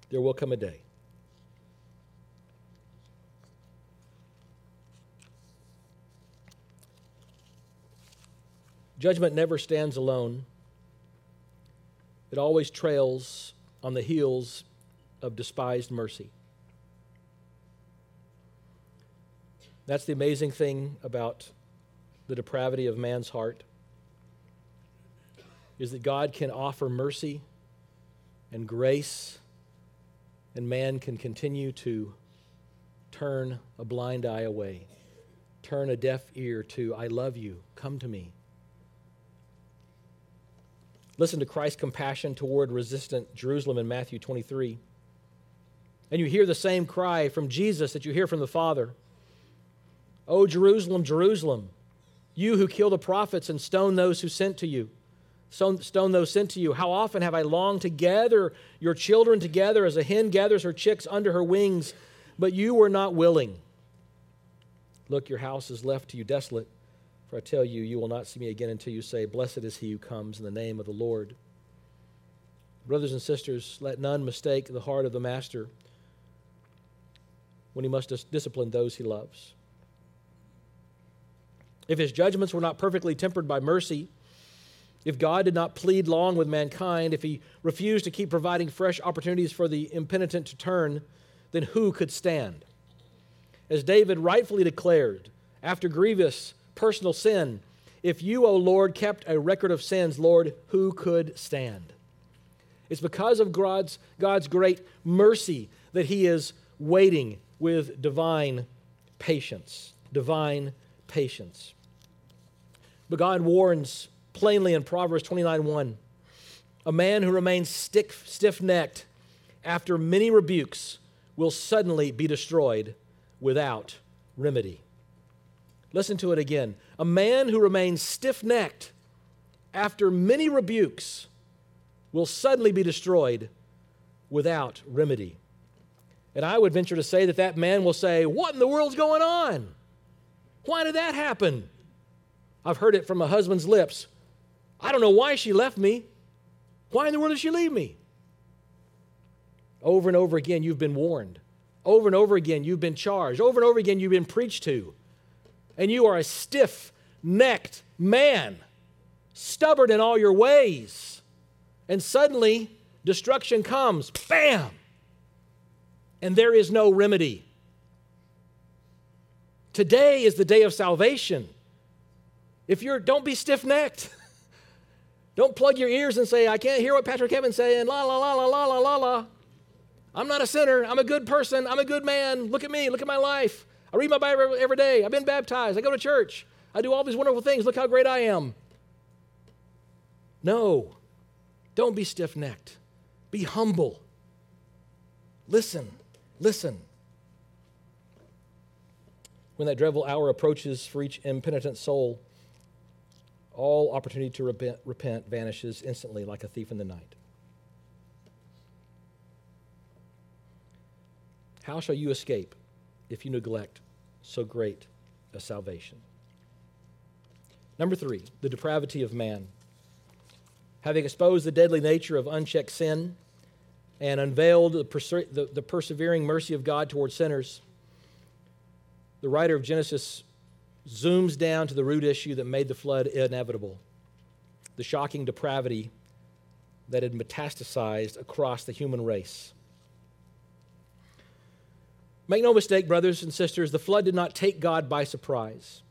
There will come a day. Judgment never stands alone. It always trails on the heels of despised mercy. That's the amazing thing about the depravity of man's heart, is that God can offer mercy and grace, and man can continue to turn a blind eye away, turn a deaf ear to, I love you, come to me. Listen to Christ's compassion toward resistant Jerusalem in Matthew 23. And you hear the same cry from Jesus that you hear from the Father. "O Jerusalem, Jerusalem, you who kill the prophets and stone those sent to you. How often have I longed to gather your children together as a hen gathers her chicks under her wings, but you were not willing. Look, your house is left to you desolate, for I tell you, you will not see me again until you say, blessed is he who comes in the name of the Lord. Brothers and sisters, let none mistake the heart of the master when he must discipline those he loves. If his judgments were not perfectly tempered by mercy, if God did not plead long with mankind, if he refused to keep providing fresh opportunities for the impenitent to turn, then who could stand? As David rightfully declared, after grievous personal sin, if you, O Lord, kept a record of sins, Lord, who could stand? It's because of God's great mercy that he is waiting with divine patience, divine patience. But God warns plainly in Proverbs 29:1, a man who remains stiff-necked after many rebukes will suddenly be destroyed without remedy. Listen to it again. A man who remains stiff-necked after many rebukes will suddenly be destroyed without remedy. And I would venture to say that that man will say, what in the world's going on? Why did that happen? I've heard it from a husband's lips. I don't know why she left me. Why in the world did she leave me? Over and over again, you've been warned. Over and over again, you've been charged. Over and over again, you've been preached to. And you are a stiff-necked man, stubborn in all your ways. And suddenly, destruction comes. Bam! And there is no remedy. Today is the day of salvation. Don't be stiff-necked. Don't plug your ears and say, I can't hear what Pastor Kevin's saying. La, la, la, la, la, la, la, la. I'm not a sinner. I'm a good person. I'm a good man. Look at me. Look at my life. I read my Bible every day. I've been baptized. I go to church. I do all these wonderful things. Look how great I am. No. Don't be stiff-necked. Be humble. Listen. When that dreadful hour approaches for each impenitent soul, all opportunity to repent vanishes instantly like a thief in the night. How shall you escape if you neglect so great a salvation? Number 3, the depravity of man. Having exposed the deadly nature of unchecked sin and unveiled the persevering mercy of God toward sinners, the writer of Genesis zooms down to the root issue that made the flood inevitable, the shocking depravity that had metastasized across the human race. Make no mistake, brothers and sisters, the flood did not take God by surprise.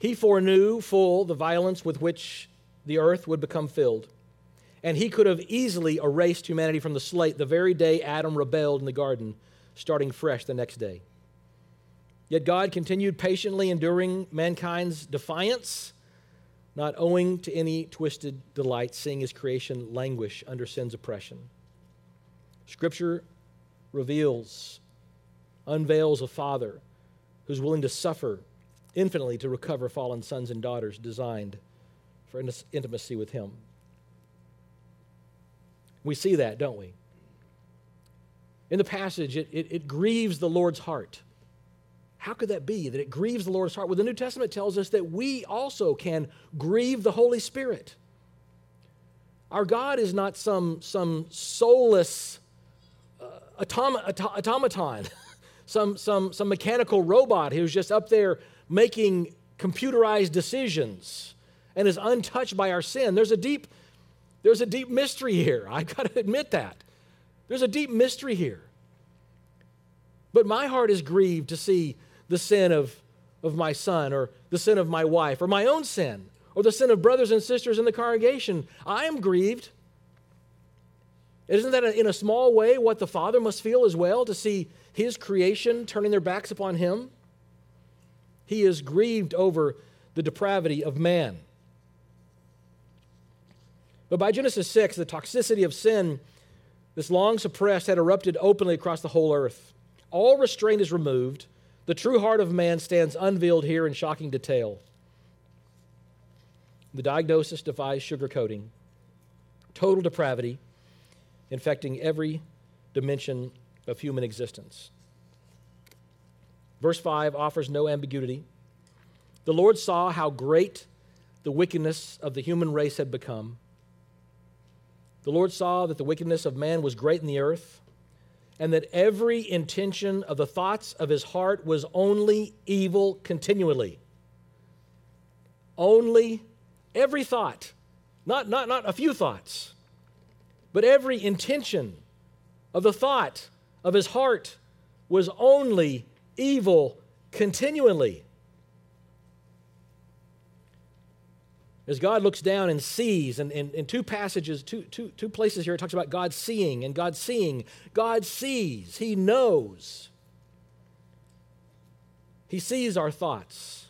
He foreknew full the violence with which the earth would become filled, and he could have easily erased humanity from the slate the very day Adam rebelled in the garden, starting fresh the next day. Yet God continued patiently enduring mankind's defiance, not owing to any twisted delight, seeing his creation languish under sin's oppression. Scripture unveils a father who's willing to suffer infinitely to recover fallen sons and daughters designed for intimacy with him. We see that, don't we? In the passage, it grieves the Lord's heart. How could that be, that it grieves the Lord's heart? Well, the New Testament tells us that we also can grieve the Holy Spirit. Our God is not some soulless automaton, some mechanical robot who's just up there making computerized decisions and is untouched by our sin. There's a deep mystery here. I've got to admit that. There's a deep mystery here. But my heart is grieved to see the sin of my son, or the sin of my wife, or my own sin, or the sin of brothers and sisters in the congregation. I am grieved. Isn't that in a small way what the Father must feel as well, to see his creation turning their backs upon him? He is grieved over the depravity of man. But by Genesis 6, the toxicity of sin, this long suppressed, had erupted openly across the whole earth. All restraint is removed. The true heart of man stands unveiled here in shocking detail. The diagnosis defies sugarcoating. Total depravity infecting every dimension of human existence. Verse 5 offers no ambiguity. The Lord saw how great the wickedness of the human race had become. The Lord saw that the wickedness of man was great in the earth, and that every intention of the thoughts of his heart was only evil continually. Only every thought, not a few thoughts, but every intention of the thought of his heart was only evil continually. As God looks down and sees, and in two passages, two places here, it talks about God seeing and God seeing. God sees. He knows. He sees our thoughts.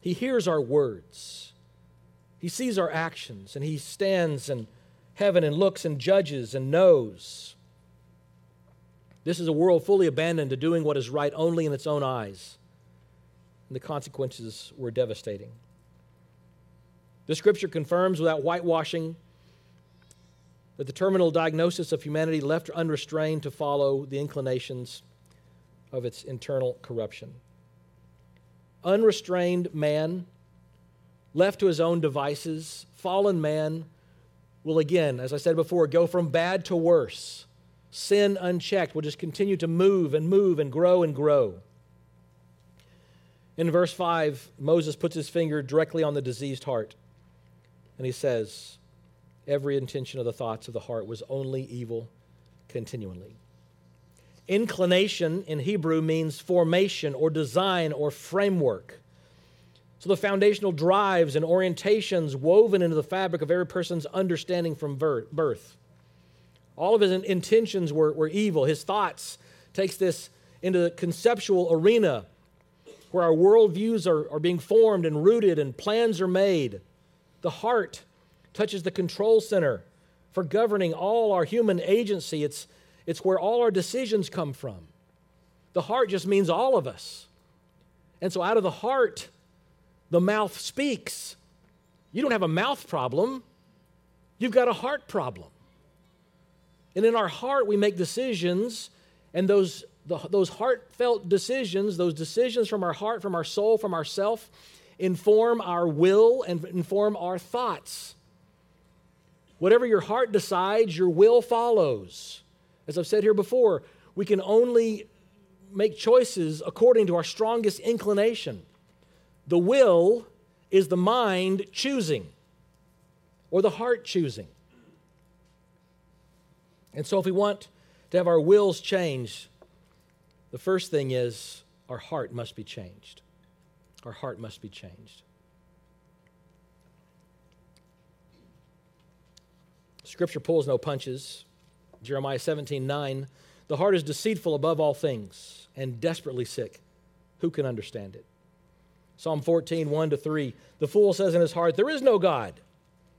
He hears our words. He sees our actions, and he stands in heaven and looks and judges and knows. This is a world fully abandoned to doing what is right only in its own eyes, and the consequences were devastating. The Scripture confirms without whitewashing that the terminal diagnosis of humanity left unrestrained to follow the inclinations of its internal corruption. Unrestrained man, left to his own devices, fallen man will again, as I said before, go from bad to worse. Sin unchecked will just continue to move and grow and grow. In verse 5, Moses puts his finger directly on the diseased heart. And he says, every intention of the thoughts of the heart was only evil continually. Inclination in Hebrew means formation or design or framework. So the foundational drives and orientations woven into the fabric of every person's understanding from birth. All of his intentions were evil. His thoughts takes this into the conceptual arena where our worldviews are being formed and rooted and plans are made. The heart touches the control center for governing all our human agency. It's where all our decisions come from. The heart just means all of us. And so out of the heart, the mouth speaks. You don't have a mouth problem. You've got a heart problem. And in our heart, we make decisions, and those heartfelt decisions, those decisions from our heart, from our soul, from ourself, inform our will and inform our thoughts. Whatever your heart decides, your will follows. As I've said here before, we can only make choices according to our strongest inclination. The will is the mind choosing or the heart choosing. And so if we want to have our wills changed, the first thing is our heart must be changed. Our heart must be changed. Scripture pulls no punches. Jeremiah 17:9, the heart is deceitful above all things and desperately sick. Who can understand it? Psalm 14:1-3, the fool says in his heart, there is no God.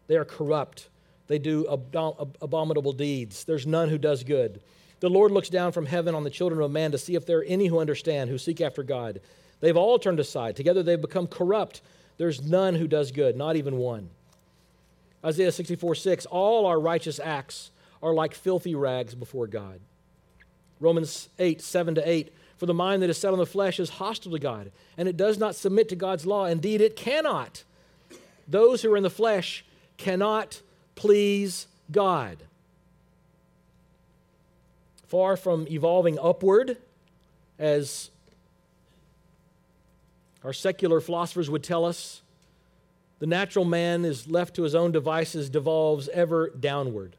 They are corrupt. They do abominable deeds. There's none who does good. The Lord looks down from heaven on the children of man to see if there are any who understand, who seek after God. They've all turned aside. Together they've become corrupt. There's none who does good, not even one. Isaiah 64:6, all our righteous acts are like filthy rags before God. Romans 8:7-8, for the mind that is set on the flesh is hostile to God, and it does not submit to God's law. Indeed, it cannot. Those who are in the flesh cannot please God. Far from evolving upward, as our secular philosophers would tell us, the natural man is left to his own devices, devolves ever downward.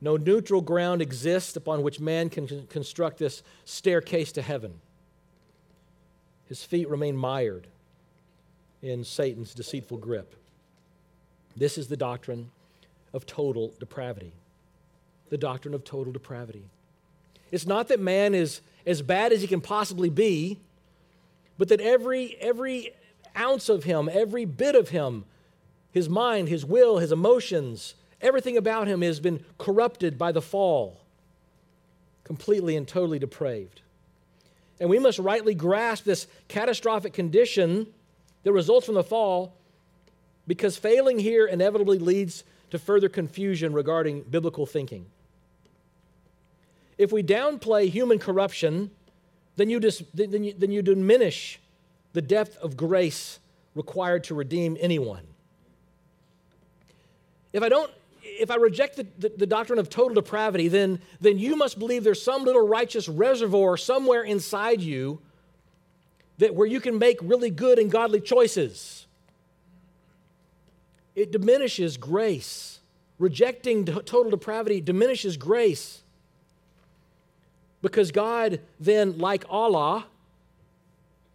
No neutral ground exists upon which man can construct this staircase to heaven. His feet remain mired in Satan's deceitful grip. This is the doctrine of total depravity. The doctrine of total depravity. It's not that man is as bad as he can possibly be, but that every ounce of him, every bit of him, his mind, his will, his emotions, everything about him has been corrupted by the fall, completely and totally depraved. And we must rightly grasp this catastrophic condition that results from the fall, because failing here inevitably leads to further confusion regarding biblical thinking. If we downplay human corruption, then you diminish the depth of grace required to redeem anyone. If I reject the doctrine of total depravity, then you must believe there's some little righteous reservoir somewhere inside you that where you can make really good and godly choices. It diminishes grace. Rejecting total depravity diminishes grace, because God then, like Allah,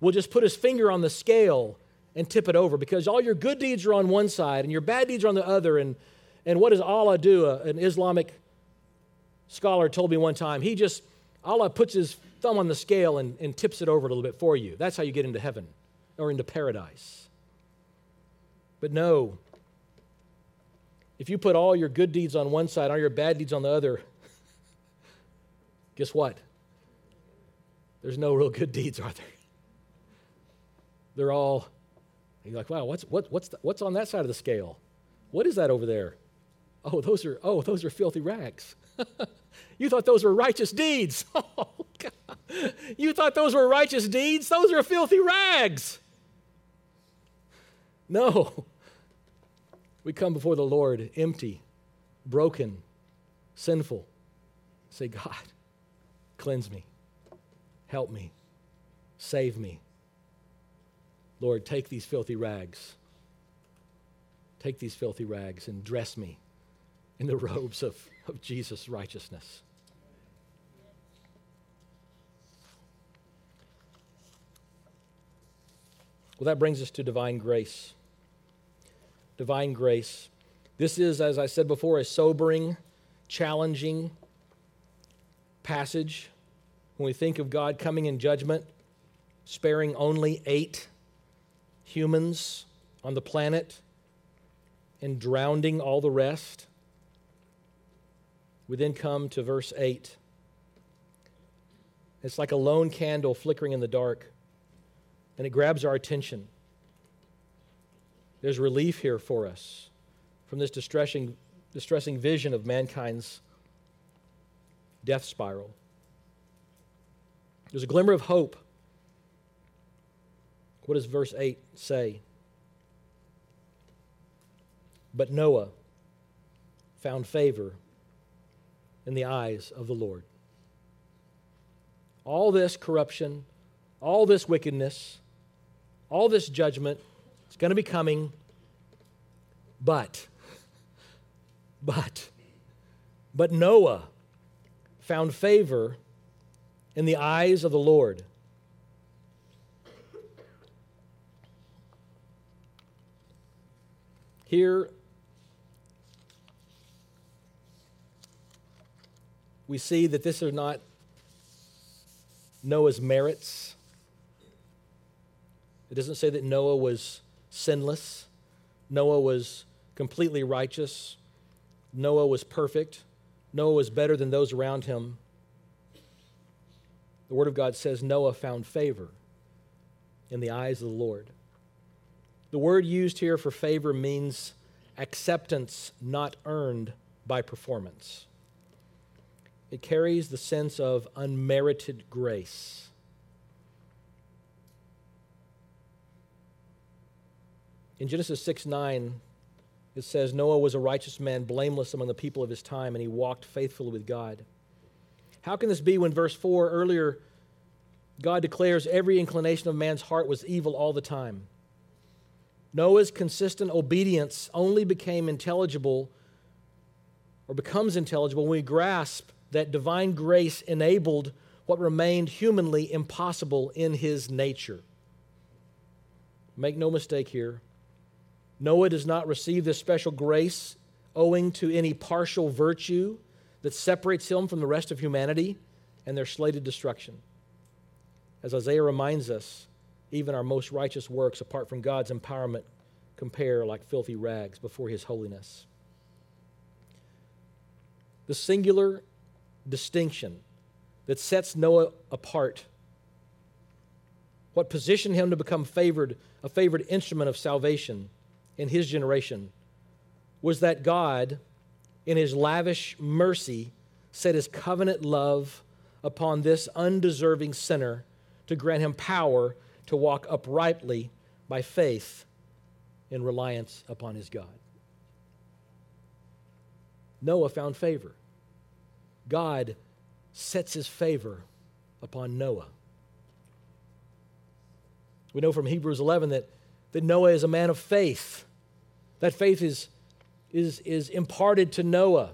will just put his finger on the scale and tip it over, because all your good deeds are on one side and your bad deeds are on the other. And what does Allah do? An Islamic scholar told me one time, Allah puts his thumb on the scale and tips it over a little bit for you. That's how you get into heaven or into paradise. But no, if you put all your good deeds on one side, all your bad deeds on the other, guess what? There's no real good deeds, are there? They're all, you're like, wow, what's on that side of the scale? What is that over there? Oh, those are filthy rags. You thought those were righteous deeds. Oh, God. You thought those were righteous deeds? Those are filthy rags. No. We come before the Lord empty, broken, sinful. Say, God, cleanse me, help me, save me. Lord, take these filthy rags. Take these filthy rags and dress me in the robes of Jesus' righteousness. Well, that brings us to divine grace. Divine grace. This is, as I said before, a sobering, challenging passage. When we think of God coming in judgment, sparing only 8 humans on the planet, and drowning all the rest. We then come to verse 8. It's like a lone candle flickering in the dark, and it grabs our attention. There's relief here for us from this distressing vision of mankind's death spiral. There's a glimmer of hope. What does verse 8 say? But Noah found favor in the eyes of the Lord. All this corruption, all this wickedness, all this judgment, it's going to be coming, but Noah found favor in the eyes of the Lord. Here we see that this are not Noah's merits. It doesn't say that Noah was sinless. Noah was completely righteous. Noah was perfect. Noah was better than those around him. The Word of God says Noah found favor in the eyes of the Lord. The word used here for favor means acceptance not earned by performance. It carries the sense of unmerited grace. In Genesis 6:9, it says, Noah was a righteous man, blameless among the people of his time, and he walked faithfully with God. How can this be when verse 4 earlier, God declares every inclination of man's heart was evil all the time? Noah's consistent obedience only becomes intelligible when we grasp that divine grace enabled what remained humanly impossible in his nature. Make no mistake here. Noah does not receive this special grace owing to any partial virtue that separates him from the rest of humanity and their slated destruction. As Isaiah reminds us, even our most righteous works, apart from God's empowerment, compare like filthy rags before his holiness. The singular distinction that sets Noah apart, what positioned him to become a favored instrument of salvation in his generation, was that God, in his lavish mercy, set his covenant love upon this undeserving sinner to grant him power to walk uprightly by faith in reliance upon his God. Noah found favor. God sets his favor upon Noah. We know from Hebrews 11 that Noah is a man of faith. That faith is imparted to Noah.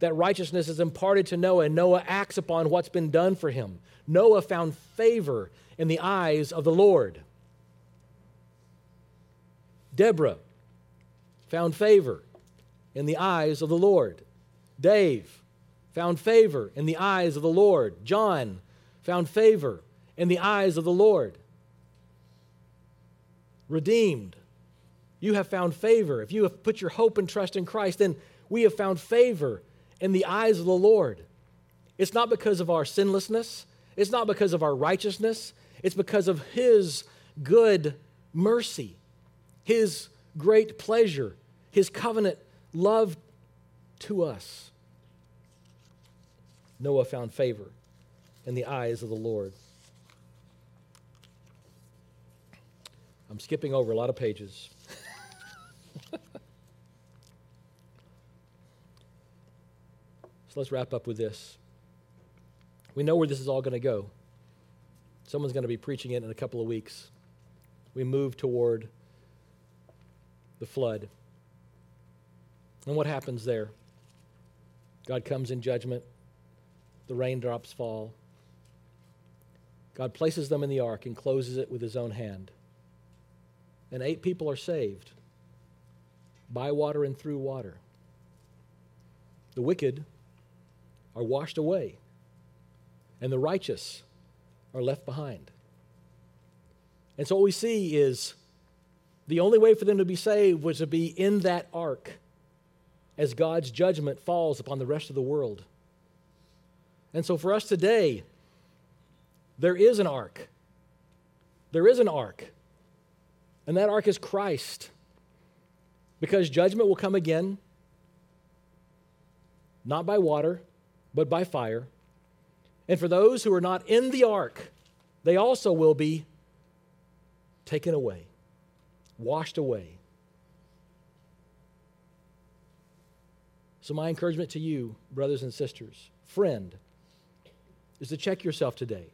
That righteousness is imparted to Noah, and Noah acts upon what's been done for him. Noah found favor in the eyes of the Lord. Deborah found favor in the eyes of the Lord. Dave found favor in the eyes of the Lord. John found favor in the eyes of the Lord. Redeemed, you have found favor. If you have put your hope and trust in Christ, then we have found favor in the eyes of the Lord. It's not because of our sinlessness. It's not because of our righteousness. It's because of his good mercy, his great pleasure, his covenant love to us. Noah found favor in the eyes of the Lord. I'm skipping over a lot of pages. So let's wrap up with this. We know where this is all going to go. Someone's going to be preaching it in a couple of weeks. We move toward the flood. And what happens there? God comes in judgment. The raindrops fall. God places them in the ark and closes it with his own hand. And 8 people are saved by water and through water. The wicked are washed away, and the righteous are left behind. And so what we see is the only way for them to be saved was to be in that ark as God's judgment falls upon the rest of the world. And so for us today, there is an ark. There is an ark. And that ark is Christ. Because judgment will come again, not by water, but by fire. And for those who are not in the ark, they also will be taken away, washed away. So my encouragement to you, brothers and sisters, friend, is to check yourself today.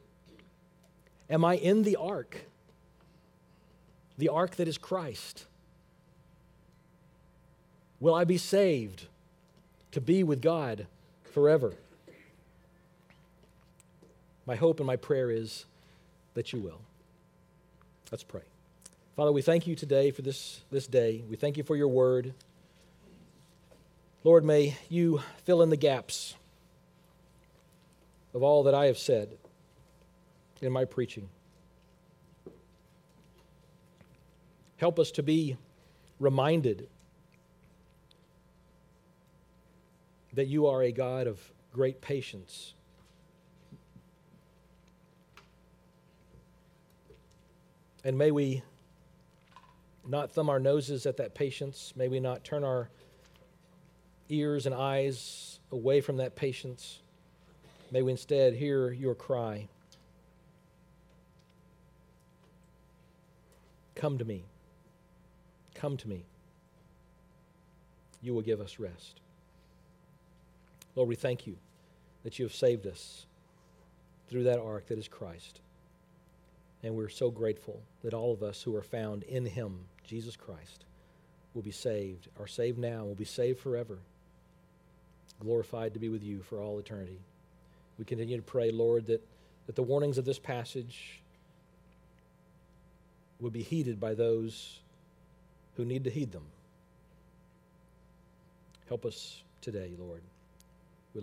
Am I in the ark? The ark that is Christ. Will I be saved to be with God forever? My hope and my prayer is that you will. Let's pray. Father, we thank you today for this day. We thank you for your word. Lord, may you fill in the gaps of all that I have said in my preaching. Help us to be reminded that you are a God of great patience. And may we not thumb our noses at that patience. May we not turn our ears and eyes away from that patience. May we instead hear your cry. Come to me. Come to me. You will give us rest. Lord, we thank you that you have saved us through that ark that is Christ. And we're so grateful that all of us who are found in him, Jesus Christ, will be saved, are saved now, will be saved forever, glorified to be with you for all eternity. We continue to pray, Lord, that the warnings of this passage would be heeded by those who need to heed them. Help us today, Lord. We